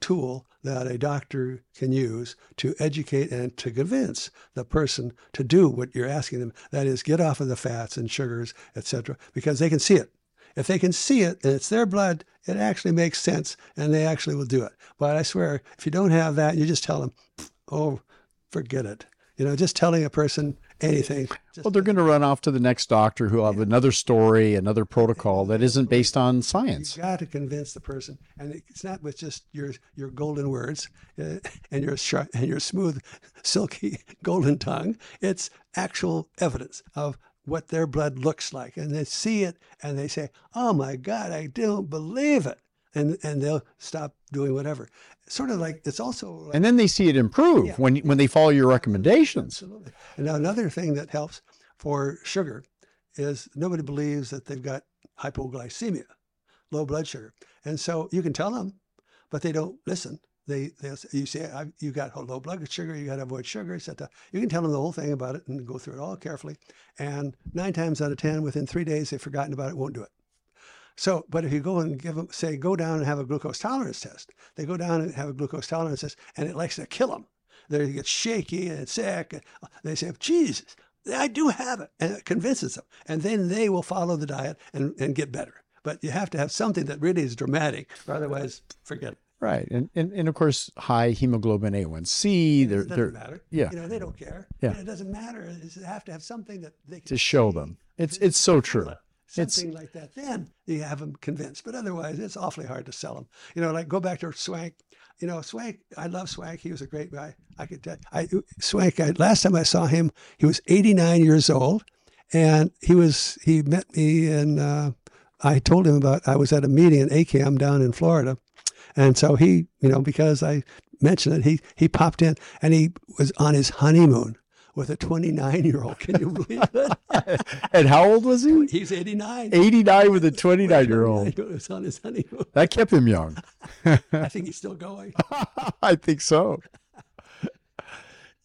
tool that a doctor can use to educate and to convince the person to do what you're asking them. That is, get off of the fats and sugars, etc., because they can see it. If they can see it and it's their blood, it actually makes sense and they actually will do it. But I swear, if you don't have that, you just tell them, oh, forget it. You know, just telling a person anything. Well, they're going to run off to the next doctor who'll have another story, another protocol that isn't based on science. You've got to convince the person. And it's not with just your golden words and your sharp, and your smooth, silky golden tongue. It's actual evidence of what their blood looks like, and they see it and they say, oh my God, I don't believe it. And they'll stop doing whatever. Sort of like, it's also like, and then they see it improve when they follow your recommendations. Absolutely. And now another thing that helps for sugar is nobody believes that they've got hypoglycemia, low blood sugar. And so you can tell them, but they don't listen. You say, you got low blood sugar, you got to avoid sugar, etc. You can tell them the whole thing about it and go through it all carefully. And 9 times out of 10, within 3 days, they've forgotten about it, won't do it. So, but if you go and give them, say, go down and have a glucose tolerance test, they go down and have a glucose tolerance test, and it likes to kill them. They get shaky and sick. And they say, Jesus, I do have it. And it convinces them. And then they will follow the diet and get better. But you have to have something that really is dramatic, or otherwise, forget it. Right. And of course, high hemoglobin A1C. It doesn't matter. Yeah. You know, they don't care. Yeah. And it doesn't matter. They have to have something that they can show them. It's so true. Something like that. Then you have them convinced. But otherwise, it's awfully hard to sell them. You know, like go back to Swank. You know, Swank, I love Swank. He was a great guy. I could tell. Last time I saw him, he was 89 years old. And he met me and I told him about, I was at a meeting in ACAM down in Florida. And so he, you know, because I mentioned it, he popped in and he was on his honeymoon with a 29-year-old. Can you believe it? And how old was he? He's 89. 89 with a 29-year-old. He was on his honeymoon. That kept him young. I think he's still going. I think so.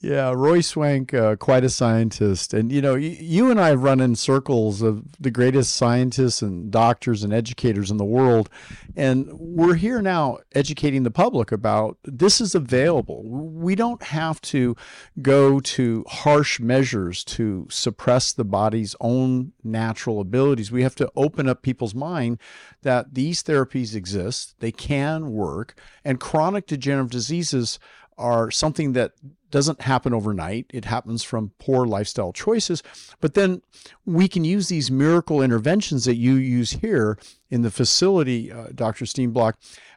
Yeah, Roy Swank, quite a scientist. And, you know, you and I have run in circles of the greatest scientists and doctors and educators in the world. And we're here now educating the public about this is available. We don't have to go to harsh measures to suppress the body's own natural abilities. We have to open up people's mind that these therapies exist, they can work, and chronic degenerative diseases are something that doesn't happen overnight. It happens from poor lifestyle choices. But then we can use these miracle interventions that you use here in the facility, Dr. Steenblock.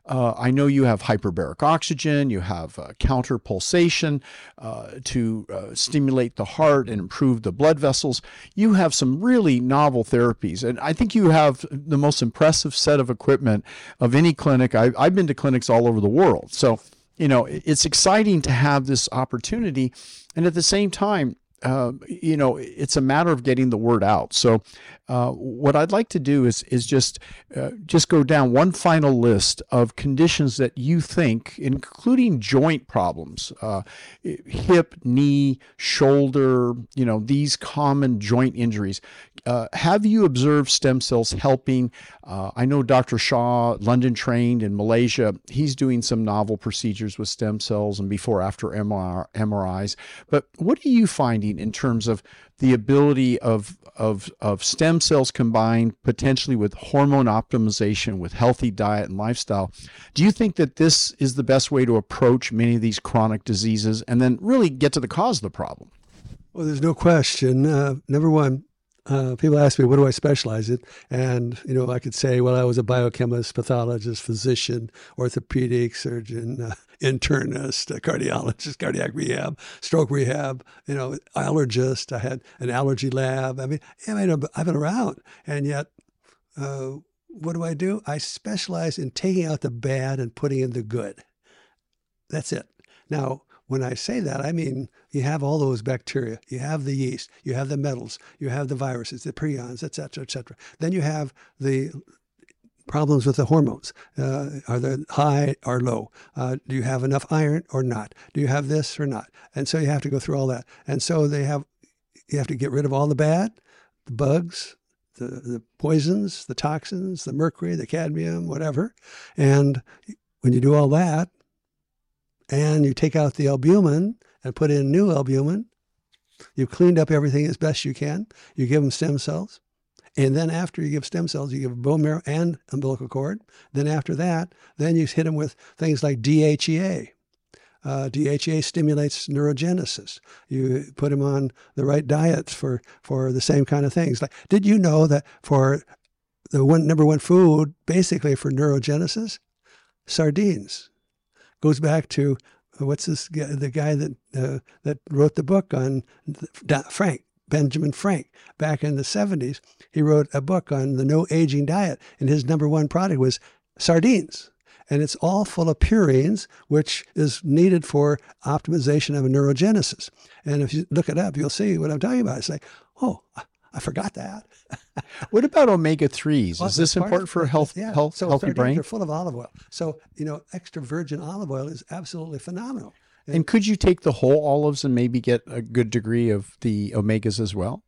I know you have hyperbaric oxygen, you have counter pulsation to stimulate the heart and improve the blood vessels. You have some really novel therapies. And I think you have the most impressive set of equipment of any clinic. I've been to clinics all over the world. So, you know, it's exciting to have this opportunity. And at the same time, you know, it's a matter of getting the word out. So what I'd like to do is just go down one final list of conditions that you think, including joint problems, hip, knee, shoulder, you know, these common joint injuries. Have you observed stem cells helping? I know Dr. Shaw, London trained in Malaysia, he's doing some novel procedures with stem cells and before after MRIs. But what are you finding in terms of the ability of stem cells combined potentially with hormone optimization, with healthy diet and lifestyle? Do you think that this is the best way to approach many of these chronic diseases and then really get to the cause of the problem? Well, there's no question. Number one, people ask me, what do I specialize in? And, you know, I could say, well, I was a biochemist, pathologist, physician, orthopedic surgeon, internist, cardiologist, cardiac rehab, stroke rehab, you know, allergist. I had an allergy lab. I mean, I've been around. And yet, what do? I specialize in taking out the bad and putting in the good. That's it. Now, when I say that, I mean, you have all those bacteria, you have the yeast, you have the metals, you have the viruses, the prions, et cetera, et cetera. Then you have the problems with the hormones. Are they high or low? Do you have enough iron or not? Do you have this or not? And so you have to go through all that. And so you have to get rid of all the bad, the bugs, the poisons, the toxins, the mercury, the cadmium, whatever. And when you do all that, and you take out the albumin and put in new albumin, you've cleaned up everything as best you can. You give them stem cells. And then after you give stem cells, you give bone marrow and umbilical cord. Then after that, then you hit them with things like DHEA. DHEA stimulates neurogenesis. You put them on the right diets for the same kind of things. Like, did you know that for the number one food, basically for neurogenesis, sardines? Goes back to what's this guy, the guy that that wrote the book on Frank, Benjamin Frank, back in the 70s. He wrote a book on the no aging diet, and his number one product was sardines, and it's all full of purines, which is needed for optimization of neurogenesis. And if you look it up, you'll see what I'm talking about. It's like, oh, I forgot that. What about omega-3s? Well, is this important for health? Yeah. So healthy brain? They're full of olive oil. So, you know, extra virgin olive oil is absolutely phenomenal. And could you take the whole olives and maybe get a good degree of the omegas as well?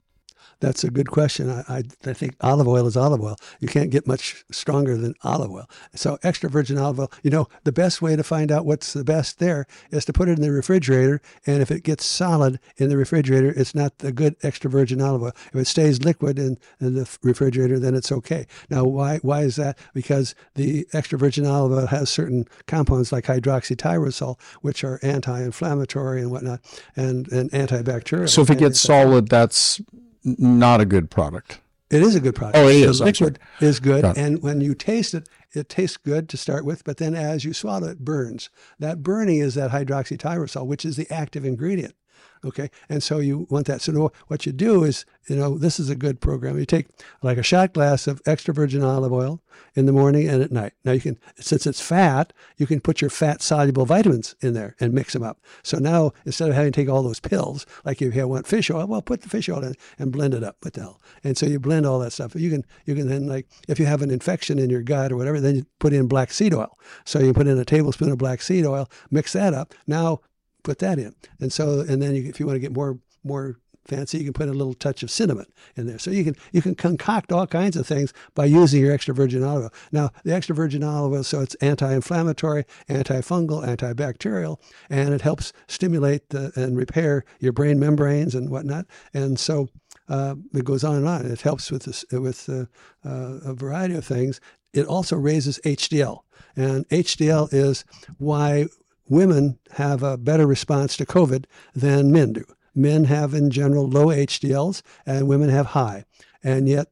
That's a good question. I think olive oil is olive oil. You can't get much stronger than olive oil. So extra virgin olive oil, you know, the best way to find out what's the best there is to put it in the refrigerator. And if it gets solid in the refrigerator, it's not the good extra virgin olive oil. If it stays liquid in the refrigerator, then it's okay. Now, why is that? Because the extra virgin olive oil has certain compounds like hydroxytyrosol, which are anti-inflammatory and whatnot, and antibacterial. So if it gets solid, that's not a good product. It is a good product. Oh, it is. The liquid is good. And when you taste it, it tastes good to start with, but then as you swallow it, burns. That burning is that hydroxytyrosol, which is the active ingredient. Okay. And so you want that. So what you do is, you know, this is a good program. You take like a shot glass of extra virgin olive oil in the morning and at night. Now you can, since it's fat, you can put your fat soluble vitamins in there and mix them up. So now instead of having to take all those pills, like if you want fish oil, well, put the fish oil in and blend it up. What the hell? And so you blend all that stuff. You can then, like, if you have an infection in your gut or whatever, then you put in black seed oil. So you put in a tablespoon of black seed oil, mix that up. Now put that in. And so, and then if you want to get more fancy, you can put a little touch of cinnamon in there. So you can concoct all kinds of things by using your extra virgin olive oil. Now, the extra virgin olive oil, so it's anti-inflammatory, antifungal, antibacterial, and it helps stimulate and repair your brain membranes and whatnot. And so it goes on and on. It helps with a variety of things. It also raises HDL. And HDL is why women have a better response to COVID than men do. Men have, in general, low HDLs, and women have high. And yet,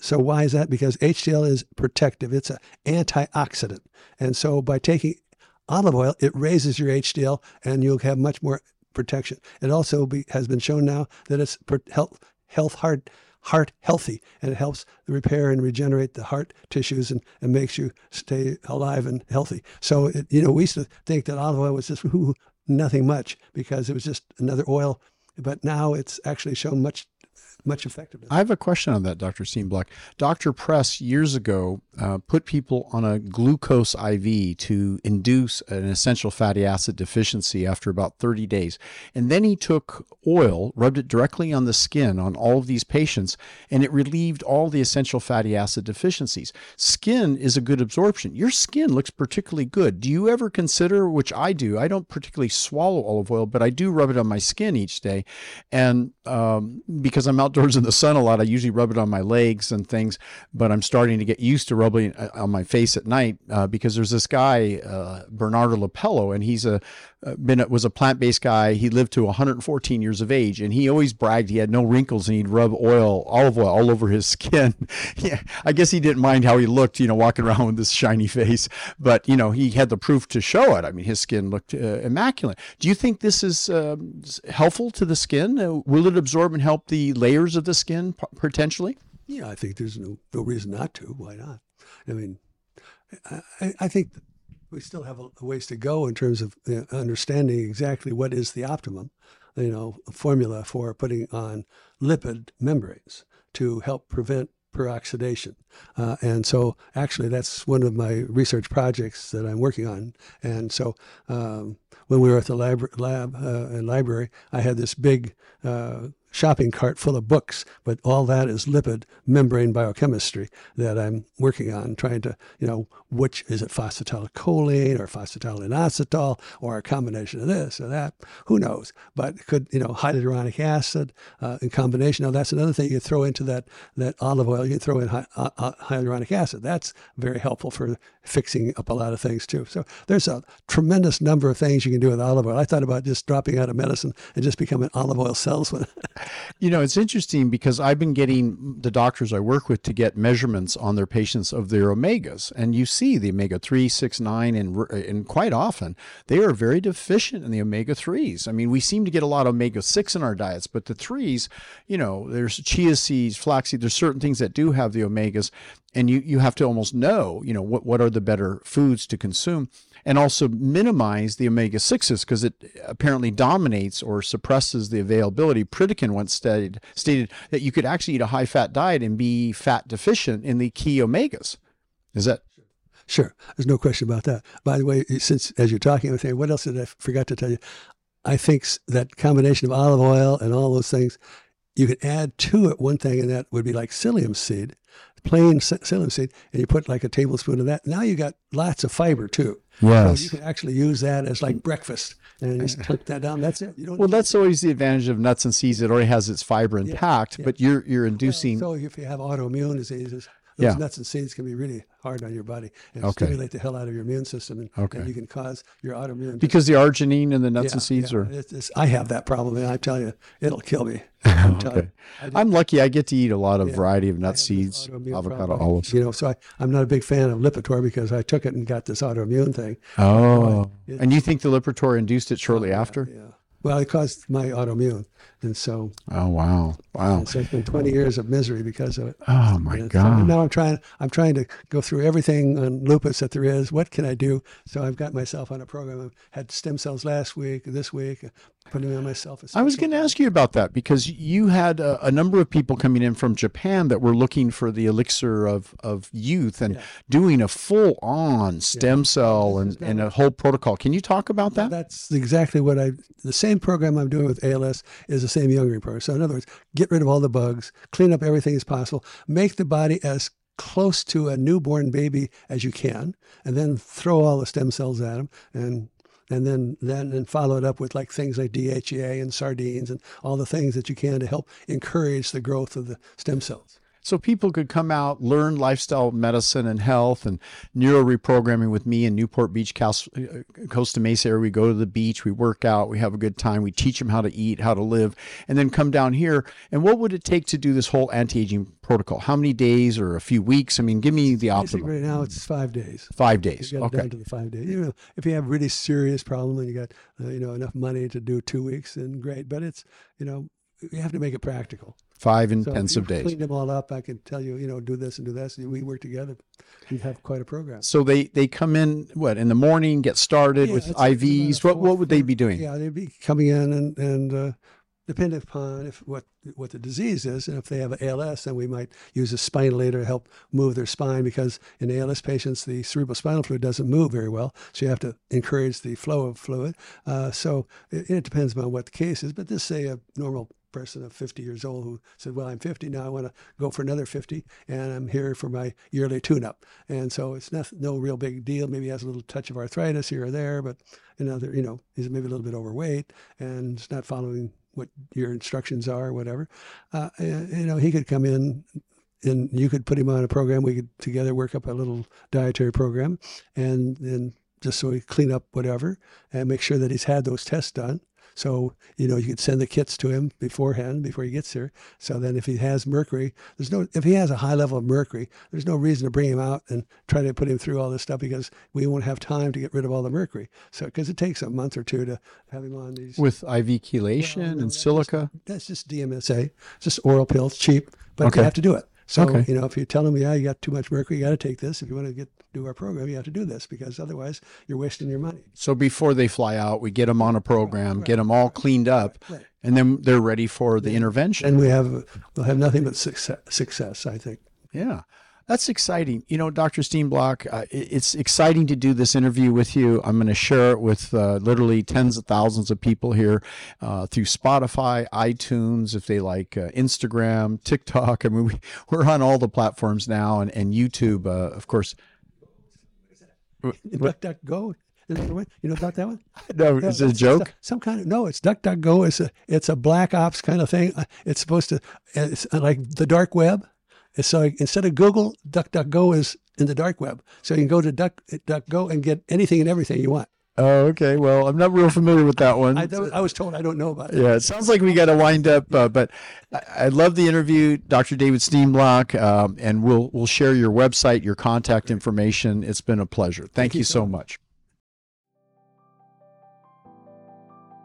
so why is that? Because HDL is protective. It's an antioxidant. And so by taking olive oil, it raises your HDL, and you'll have much more protection. It also has been shown now that it's heart healthy, and it helps repair and regenerate the heart tissues and makes you stay alive and healthy. So, we used to think that olive oil was just nothing much, because it was just another oil, but now it's actually shown much effectiveness. I have a question on that, Dr. Steenblock. Dr. Press years ago put people on a glucose IV to induce an essential fatty acid deficiency after about 30 days. And then he took oil, rubbed it directly on the skin on all of these patients, and it relieved all the essential fatty acid deficiencies. Skin is a good absorption. Your skin looks particularly good. Do you ever consider, which I do, I don't particularly swallow olive oil, but I do rub it on my skin each day. And because I'm outdoors in the sun a lot, I usually rub it on my legs and things, but I'm starting to get used to rubbing on my face at night because there's this guy, Bernardo Lapello, and he's was a plant-based guy. He lived to 114 years of age, and he always bragged he had no wrinkles, and he'd rub olive oil all over his skin. Yeah, I guess he didn't mind how he looked, walking around with this shiny face, but he had the proof to show it. I mean, his skin looked immaculate. Do you think this is helpful to the skin? Will it absorb and help the layers of the skin potentially? Yeah, I think there's no reason not to. Why not? I mean, I think we still have a ways to go in terms of understanding exactly what is the optimum, formula for putting on lipid membranes to help prevent peroxidation. And so actually that's one of my research projects that I'm working on. And so when we were at the library, I had this big shopping cart full of books, but all that is lipid membrane biochemistry that I'm working on, trying to, which is it, phosphatidylcholine or phosphatidylinositol, or a combination of this or that, who knows? But could, hyaluronic acid in combination. Now that's another thing you throw into that olive oil, you throw in hyaluronic acid. That's very helpful for fixing up a lot of things too. So there's a tremendous number of things you can do with olive oil. I thought about just dropping out of medicine and just becoming an olive oil salesman. It's interesting because I've been getting the doctors I work with to get measurements on their patients of their omegas. And you see the omega-3, 6, 9, and quite often they are very deficient in the omega-3s. I mean, we seem to get a lot of omega-6 in our diets, but the 3s, there's chia seeds, flaxseed, there's certain things that do have the omegas. And you have to almost know, what are the better foods to consume, and also minimize the omega-6s because it apparently dominates or suppresses the availability. Pritikin once stated that you could actually eat a high-fat diet and be fat deficient in the key omegas. Is that? Sure. There's no question about that. By the way, since as you're talking, I'm saying, what else did I forgot to tell you? I think that combination of olive oil and all those things, you could add to it one thing, and that would be like psyllium seed. Plain psyllium seed, and you put like a tablespoon of that. Now you got lots of fiber too. Yes. So you can actually use that as like breakfast and just put that down. That's it. That's always the advantage of nuts and seeds. It already has its fiber intact, but you're inducing. So if you have autoimmune diseases, those nuts and seeds can be really hard on your body and stimulate the hell out of your immune system, and you can cause your autoimmune. Because the arginine in the nuts and seeds are. I have that problem, and I tell you, it'll kill me. I'm lucky. I get to eat a lot of variety of nut seeds, avocado, olives. So I'm not a big fan of Lipitor because I took it and got this autoimmune thing. Oh, and you think the Lipitor induced it shortly after? Yeah. Well, it caused my autoimmune. And so, oh, wow. So it's been 20 years of misery because of it. Oh my God. So now I'm trying to go through everything on lupus that there is. What can I do? So I've got myself on a program. I've had stem cells last week, this week, putting on myself. I was going to ask you about that because you had a number of people coming in from Japan that were looking for the elixir of youth and doing a full on stem cell and a whole protocol. Can you talk about that? That's exactly what the same program I'm doing with ALS is the same Youngering program. So in other words, get rid of all the bugs, clean up everything as possible, make the body as close to a newborn baby as you can, and then throw all the stem cells at them and then follow it up with like things like DHEA and sardines and all the things that you can to help encourage the growth of the stem cells. So people could come out, learn lifestyle medicine and health and neuro reprogramming with me in Newport Beach, Costa Mesa area. We go to the beach, we work out, we have a good time, we teach them how to eat, how to live, and then come down here. And what would it take to do this whole anti-aging protocol? How many days or a few weeks? I mean, give me the optimum. Right now, it's 5 days. 5 days. You got okay. Down to the 5 days. You know, if you have a really serious problem and you got you know, enough money to do 2 weeks, then great. But it's, you know, you have to make it practical. 5 intensive days. Clean them all up. I can tell you, you know, do this and do this. We work together. We have quite a program. So they come in, what, in the morning, get started with IVs. What would they be doing? Yeah, they'd be coming in and depending upon if what the disease is, and if they have an ALS, then we might use a spinalator to help move their spine, because in ALS patients, the cerebrospinal fluid doesn't move very well, so you have to encourage the flow of fluid. So it depends on what the case is, but this, say, a normal person of 50 years old who said, well, I'm 50 now, I want to go for another 50, and I'm here for my yearly tune-up. And so it's not, no real big deal. Maybe he has a little touch of arthritis here or there, but another, you know, he's maybe a little bit overweight and is not following what your instructions are or whatever. You know, he could come in and you could put him on a program. We could together work up a little dietary program and then just so we clean up whatever and make sure that he's had those tests done. So, you know, you could send the kits to him beforehand, before he gets here. So then if he has mercury, there's no, if he has a high level of mercury, there's no reason to bring him out and try to put him through all this stuff, because we won't have time to get rid of all the mercury. So, because it takes a month or two to have him on these. With IV chelation and silica? That's just DMSA. It's just oral pills, cheap, but okay. You have to do it. So, okay. You know, if you tell them, yeah, you got too much mercury, you got to take this. If you want to do our program, you have to do this, because otherwise you're wasting your money. So before they fly out, we get them on a program, right. Get them all cleaned up, right. And then they're ready for the intervention. And we'll have nothing but success, I think. Yeah. That's exciting. You know, Dr. Steenblock, it's exciting to do this interview with you. I'm going to share it with literally tens of thousands of people here through Spotify, iTunes, if they like, Instagram, TikTok. I mean, we're on all the platforms now, and YouTube, of course. DuckDuckGo. You know about that one? No, is it a joke? Some kind of, no, it's DuckDuckGo. It's a black ops kind of thing. It's supposed to, it's like the dark web. So instead of Google, DuckDuckGo is in the dark web. So you can go to DuckDuckGo and get anything and everything you want. Oh, okay. Well, I'm not real familiar with that one. I was told I don't know about it. Yeah, it sounds like we got to wind up, but I love the interview, Dr. David Steenblock, and we'll share your website, your contact information. It's been a pleasure. Thank you so much.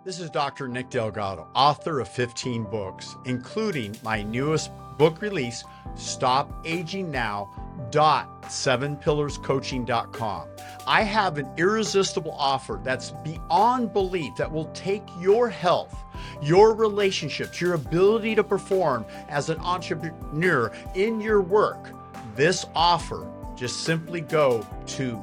This is Dr. Nick Delgado, author of 15 books, including my newest book release, stopagingnow.7pillarscoaching.com. I have an irresistible offer that's beyond belief that will take your health, your relationships, your ability to perform as an entrepreneur in your work. This offer, just simply go to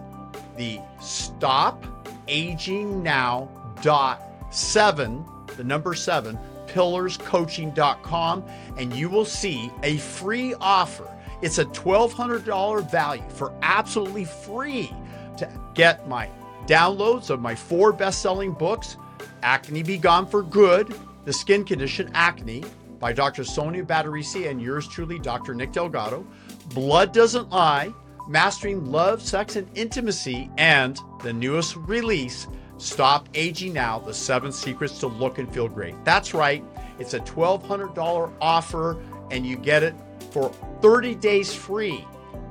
the stopagingnow.7 pillarscoaching.com, and you will see a free offer. It's a $1,200 value for absolutely free to get my downloads of my 4 best-selling books, Acne Be Gone for Good, The Skin Condition Acne by Dr. Sonia Batterisi and yours truly, Dr. Nick Delgado, Blood Doesn't Lie, Mastering Love, Sex, and Intimacy, and the newest release, Stop Aging Now, the 7 Secrets to Look and Feel Great. That's right. It's a $1,200 offer, and you get it for 30 days free.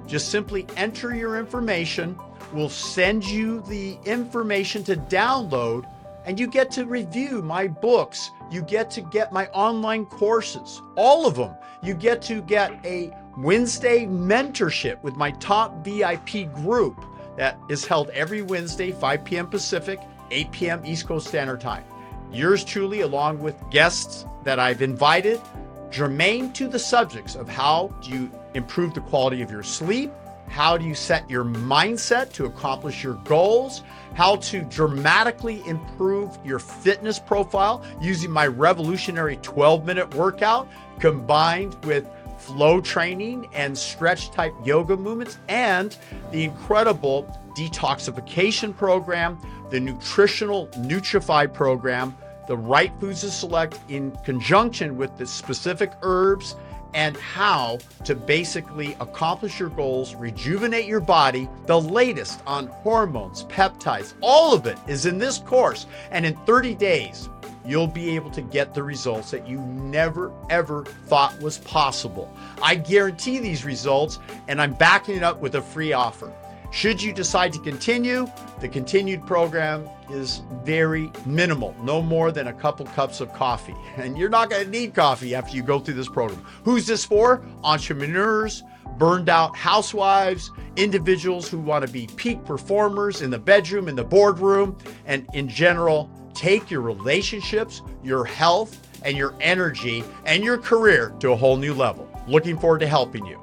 Just simply enter your information. We'll send you the information to download, and you get to review my books. You get to get my online courses, all of them. You get to get a Wednesday mentorship with my top VIP group that is held every Wednesday, 5 p.m. Pacific, 8 p.m. East Coast Standard Time. Yours truly, along with guests that I've invited, germane to the subjects of how do you improve the quality of your sleep, how do you set your mindset to accomplish your goals, how to dramatically improve your fitness profile using my revolutionary 12-minute workout combined with flow training and stretch type yoga movements, and the incredible detoxification program, the nutritional Nutrify program, the right foods to select in conjunction with the specific herbs and how to basically accomplish your goals, rejuvenate your body. The latest on hormones, peptides, all of it is in this course. And in 30 days, you'll be able to get the results that you never, ever thought was possible. I guarantee these results, and I'm backing it up with a free offer. Should you decide to continue, the continued program is very minimal, no more than a couple cups of coffee. And you're not going to need coffee after you go through this program. Who's this for? Entrepreneurs, burned out housewives, individuals who want to be peak performers in the bedroom, in the boardroom, and in general, take your relationships, your health, and your energy, and your career to a whole new level. Looking forward to helping you.